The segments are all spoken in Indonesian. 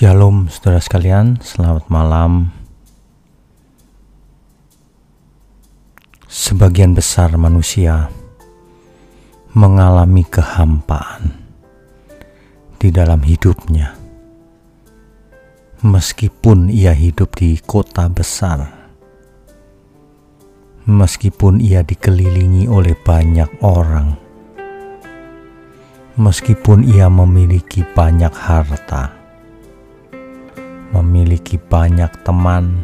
Shalom saudara sekalian, selamat malam. Sebagian besar manusia mengalami kehampaan di dalam hidupnya. Meskipun ia hidup di kota besar, meskipun ia dikelilingi oleh banyak orang, meskipun ia memiliki banyak harta, memiliki banyak teman,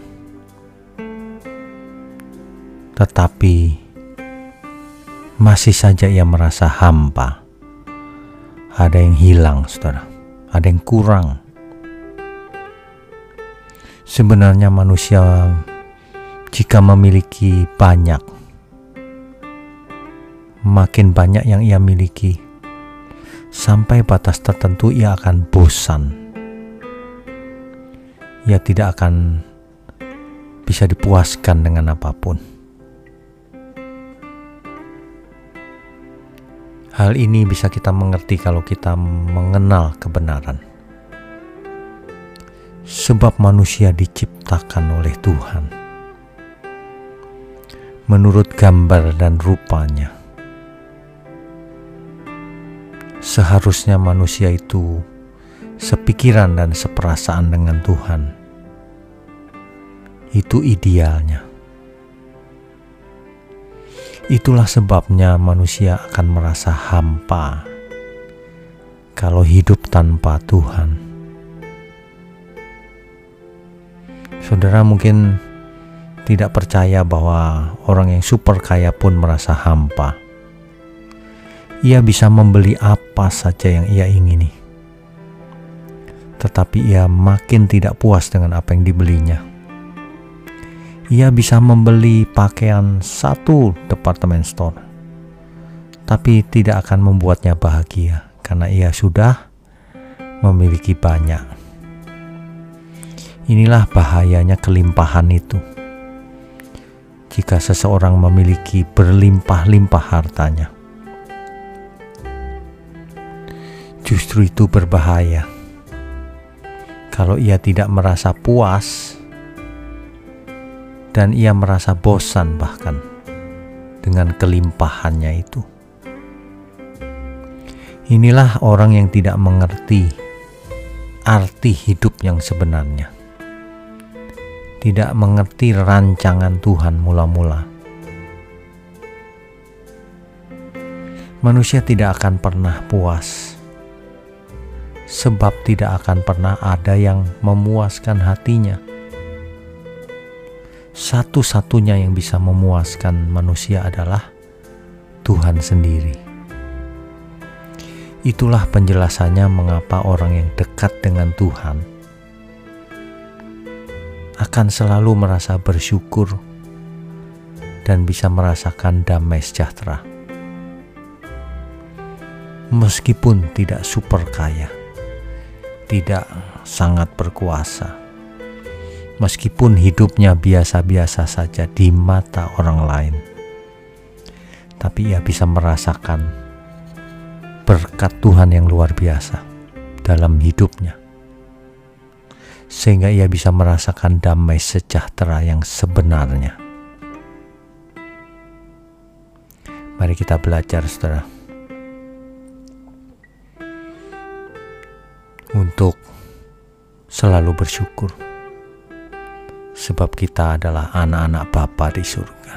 tetapi masih saja ia merasa hampa. Ada yang hilang, saudara, ada yang kurang. Sebenarnya manusia jika memiliki banyak, makin banyak yang ia miliki, sampai batas tertentu ia akan bosan. Ia tidak akan bisa dipuaskan dengan apapun. Hal ini bisa kita mengerti kalau kita mengenal kebenaran. Sebab manusia diciptakan oleh Tuhan menurut gambar dan rupanya. Seharusnya manusia itu sepikiran dan seperasaan dengan Tuhan. Itu idealnya. Itulah sebabnya manusia akan merasa hampa kalau hidup tanpa Tuhan. Saudara mungkin tidak percaya bahwa orang yang super kaya pun merasa hampa. Ia bisa membeli apa saja yang ia ingini, tetapi ia makin tidak puas dengan apa yang dibelinya. Ia bisa membeli pakaian satu departemen store, tapi tidak akan membuatnya bahagia karena ia sudah memiliki banyak. Inilah bahayanya kelimpahan itu. Jika seseorang memiliki berlimpah-limpah hartanya, justru itu berbahaya. Kalau ia tidak merasa puas, dan ia merasa bosan bahkan dengan kelimpahannya itu. Inilah orang yang tidak mengerti arti hidup yang sebenarnya. Tidak mengerti rancangan Tuhan mula-mula. Manusia tidak akan pernah puas. Sebab tidak akan pernah ada yang memuaskan hatinya. Satu-satunya yang bisa memuaskan manusia adalah Tuhan sendiri. Itulah penjelasannya mengapa orang yang dekat dengan Tuhan akan selalu merasa bersyukur dan bisa merasakan damai sejahtera. Meskipun tidak super kaya, tidak sangat berkuasa, meskipun hidupnya biasa-biasa saja di mata orang lain, tapi ia bisa merasakan berkat Tuhan yang luar biasa dalam hidupnya, sehingga ia bisa merasakan damai sejahtera yang sebenarnya. Mari kita belajar, saudara, untuk selalu bersyukur. Sebab kita adalah anak-anak Bapa di surga.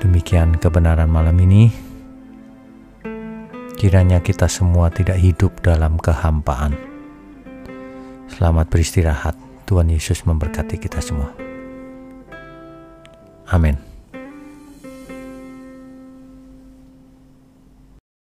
Demikian kebenaran malam ini. Kiranya kita semua tidak hidup dalam kehampaan. Selamat beristirahat. Tuhan Yesus memberkati kita semua. Amin.